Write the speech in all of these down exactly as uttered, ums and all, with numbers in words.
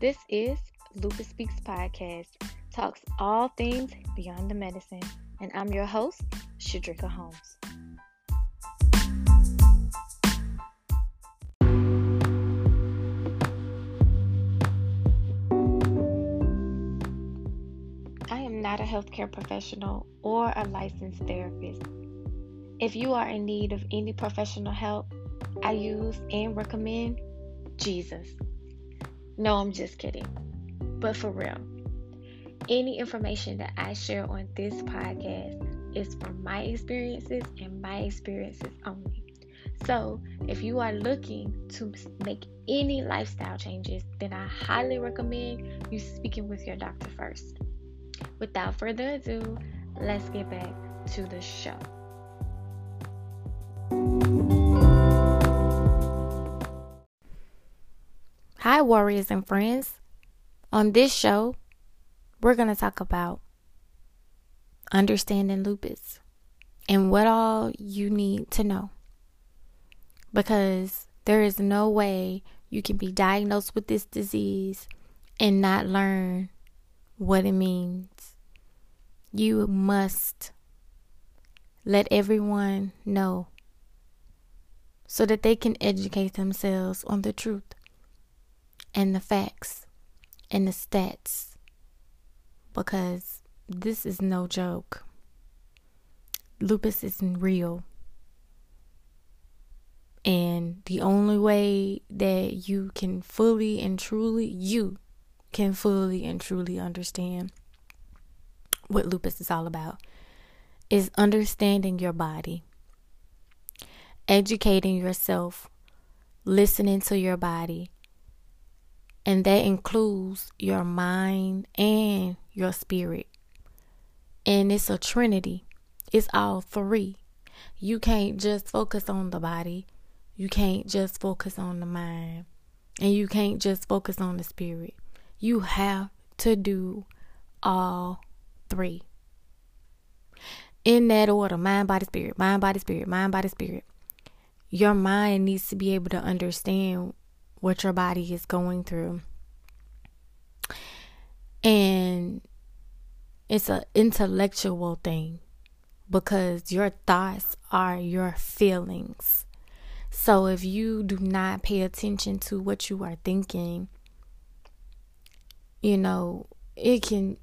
This is Lupus Speaks Podcast, talks all things beyond the medicine, and I'm your host, Shadrika Holmes. I am not a healthcare professional or a licensed therapist. If you are in need of any professional help, I use and recommend Jesus. No, I'm just kidding. But for real, any information that I share on this podcast is from my experiences and my experiences only. So if you are looking to make any lifestyle changes, then I highly recommend you speaking with your doctor first. Without further ado, let's get back to the show. Hi, warriors and friends. On this show, we're going to talk about understanding lupus and what all you need to know. Because there is no way you can be diagnosed with this disease and not learn what it means. You must let everyone know so that they can educate themselves on the truth. And the facts and the stats, because this is no joke. Lupus isn't real. And the only way that you can fully and truly, you can fully and truly understand what lupus is all about is understanding your body, educating yourself, listening to your body. And that includes your mind and your spirit. And it's a trinity. It's all three. You can't just focus on the body. You can't just focus on the mind. And you can't just focus on the spirit. You have to do all three. In that order, mind, body, spirit, mind, body, spirit, mind, body, spirit. Your mind needs to be able to understand what your body is going through. And it's an intellectual thing because your thoughts are your feelings. So if you do not pay attention to what you are thinking, you know, it can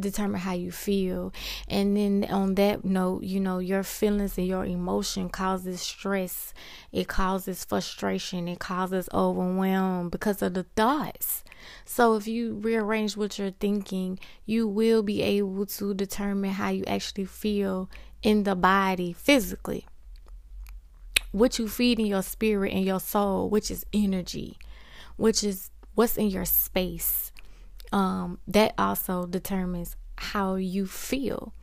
determine how you feel. And then on that note, you know, your feelings and your emotion causes stress. It causes frustration. It causes overwhelm because of the thoughts. So if you rearrange what you're thinking, you will be able to determine how you actually feel in the body physically. What you feed in your spirit and your soul, which is energy, which is what's in your space. Um, that also determines how you feel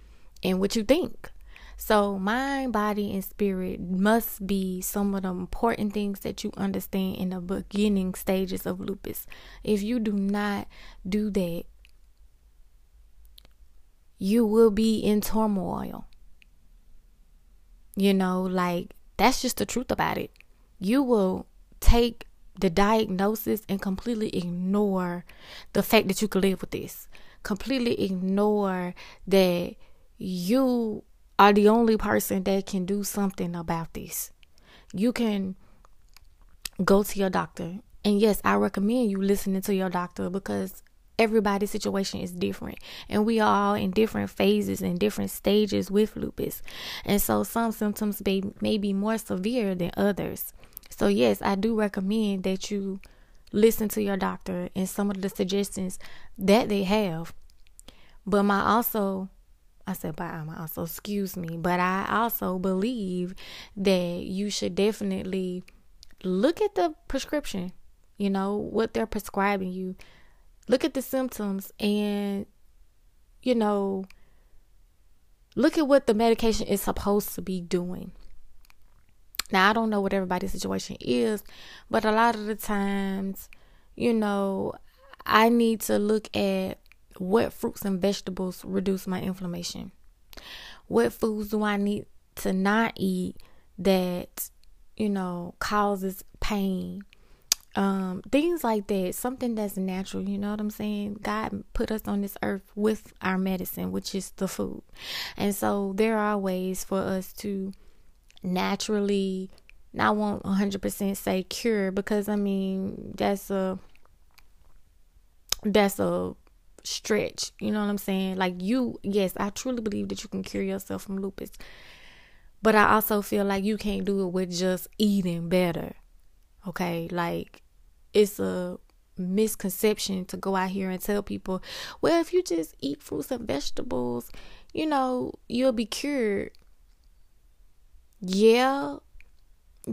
and what you think. So mind, body, and spirit must be some of the important things that you understand in the beginning stages of lupus. If you do not do that, you will be in turmoil. You know, like, that's just the truth about it. You will take the diagnosis and completely ignore the fact that you can live with this. Completely ignore that you are the only person that can do something about this. You can go to your doctor. And yes, I recommend you listening to your doctor because everybody's situation is different. And we are all in different phases and different stages with lupus. And so some symptoms may, may be more severe than others. So yes, I do recommend that you listen to your doctor and some of the suggestions that they have. But my also, I said by I'm also, excuse me, but I also believe that you should definitely look at the prescription, you know, what they're prescribing you. Look at the symptoms and, you know, look at what the medication is supposed to be doing. Now, I don't know what everybody's situation is, but a lot of the times, you know, I need to look at what fruits and vegetables reduce my inflammation. What foods do I need to not eat that, you know, causes pain? Um, things like that, something that's natural, you know what I'm saying? God put us on this earth with our medicine, which is the food. And so there are ways for us to naturally, and I won't one hundred percent say cure, because I mean, that's a, that's a stretch, you know what I'm saying? Like you, yes, I truly believe that you can cure yourself from lupus, but I also feel like you can't do it with just eating better. Okay, like it's a misconception to go out here and tell people, well, if you just eat fruits and vegetables, you know, you'll be cured. Yeah,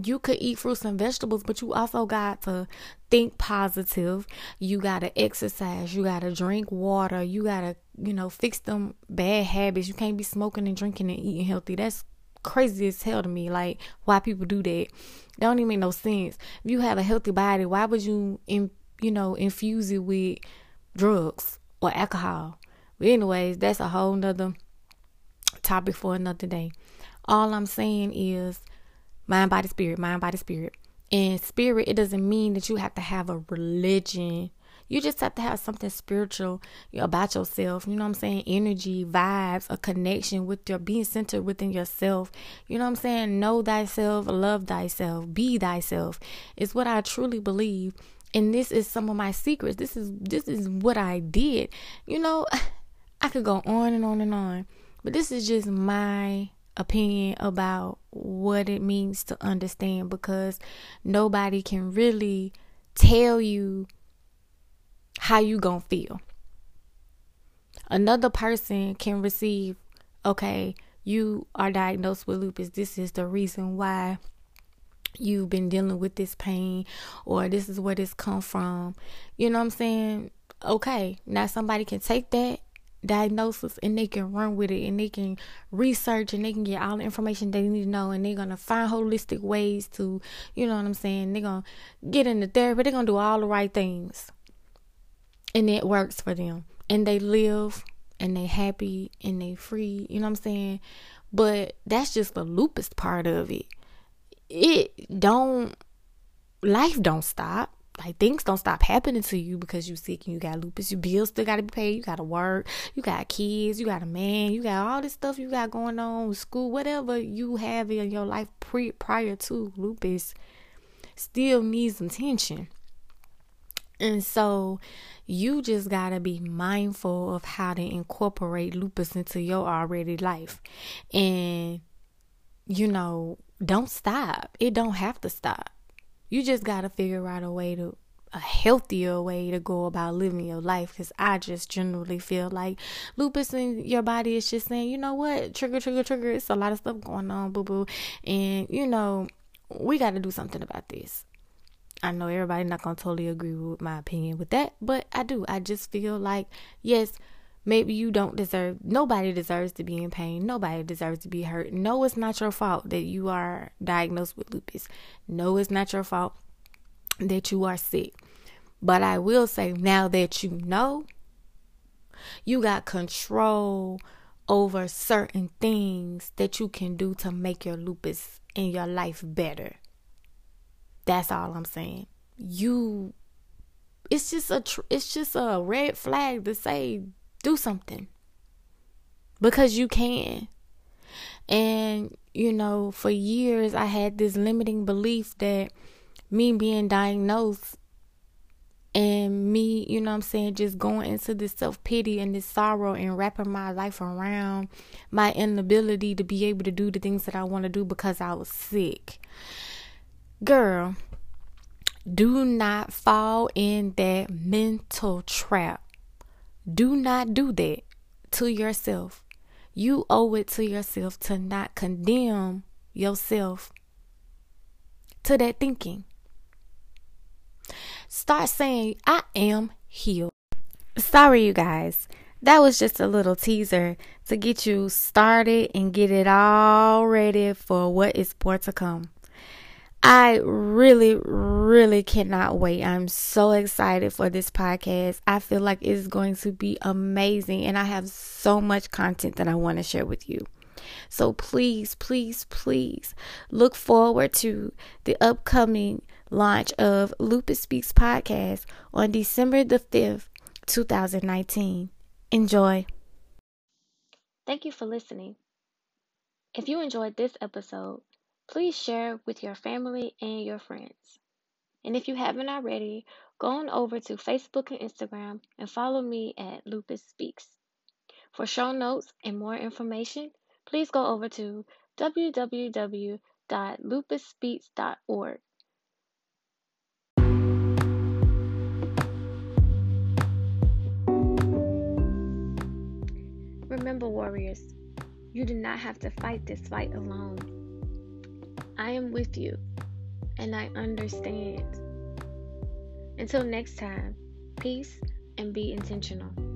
you could eat fruits and vegetables, but you also got to think positive. You got to exercise. You got to drink water. You got to, you know, fix them bad habits. You can't be smoking and drinking and eating healthy. That's crazy as hell to me, like why people do that. That don't even make no sense. If you have a healthy body, why would you in, you know infuse it with drugs or alcohol? But anyways, that's a whole nother topic for another day. All I'm saying is mind, body, spirit, mind, body, spirit. And spirit, it doesn't mean that you have to have a religion. You just have to have something spiritual about yourself. You know what I'm saying? Energy, vibes, a connection with your being centered within yourself. You know what I'm saying? Know thyself, love thyself, be thyself. It's what I truly believe. And this is some of my secrets. This is this is what I did. You know, I could go on and on and on. But this is just my opinion about what it means to understand, because nobody can really tell you how you gonna feel. Another person can receive, okay, you are diagnosed with lupus. This is the reason why you've been dealing with this pain, or this is where this come from. You know what I'm saying? Okay, now somebody can take that diagnosis and they can run with it, and they can research, and they can get all the information they need to know, and they're gonna find holistic ways to, you know what I'm saying, they're gonna get into therapy, they're gonna do all the right things. And it works for them. And they live, and they happy, and they free. You know what I'm saying? But that's just the lupus part of it. It don't, life don't stop. Like, things don't stop happening to you because you sick and you got lupus. Your bills still got to be paid. You got to work. You got kids. You got a man. You got all this stuff you got going on, school, whatever you have in your life pre prior to lupus still needs some attention. And so you just got to be mindful of how to incorporate lupus into your already life. And, you know, don't stop. It don't have to stop. You just got to figure out a way to, a healthier way to go about living your life. Because I just generally feel like lupus in your body is just saying, you know what, trigger, trigger, trigger. It's a lot of stuff going on, boo, boo. And, you know, we got to do something about this. I know everybody not going to totally agree with my opinion with that, but I do. I just feel like, yes, maybe you don't deserve, nobody deserves to be in pain. Nobody deserves to be hurt. No, it's not your fault that you are diagnosed with lupus. No, it's not your fault that you are sick. But I will say, now that you know, you got control over certain things that you can do to make your lupus and your life better. That's all I'm saying. You, it's just a, it's just a red flag to say, do something, because you can. And, you know, for years I had this limiting belief that me being diagnosed and me, you know what I'm saying, just going into this self-pity and this sorrow and wrapping my life around my inability to be able to do the things that I want to do because I was sick. Girl, do not fall in that mental trap. Do not do that to yourself. You owe it to yourself to not condemn yourself to that thinking. Start saying, I am healed. Sorry, you guys. That was just a little teaser to get you started and get it all ready for what is more to come. I really, really cannot wait. I'm so excited for this podcast. I feel like it's going to be amazing, and I have so much content that I want to share with you. So please, please, please look forward to the upcoming launch of Lupus Speaks podcast on December the fifth, two thousand nineteen. Enjoy. Thank you for listening. If you enjoyed this episode, please share with your family and your friends. And if you haven't already, go on over to Facebook and Instagram and follow me at Lupus Speaks. For show notes and more information, please go over to w w w dot lupus speaks dot org. Remember, warriors, you do not have to fight this fight alone. I am with you, and I understand. Until next time, peace and be intentional.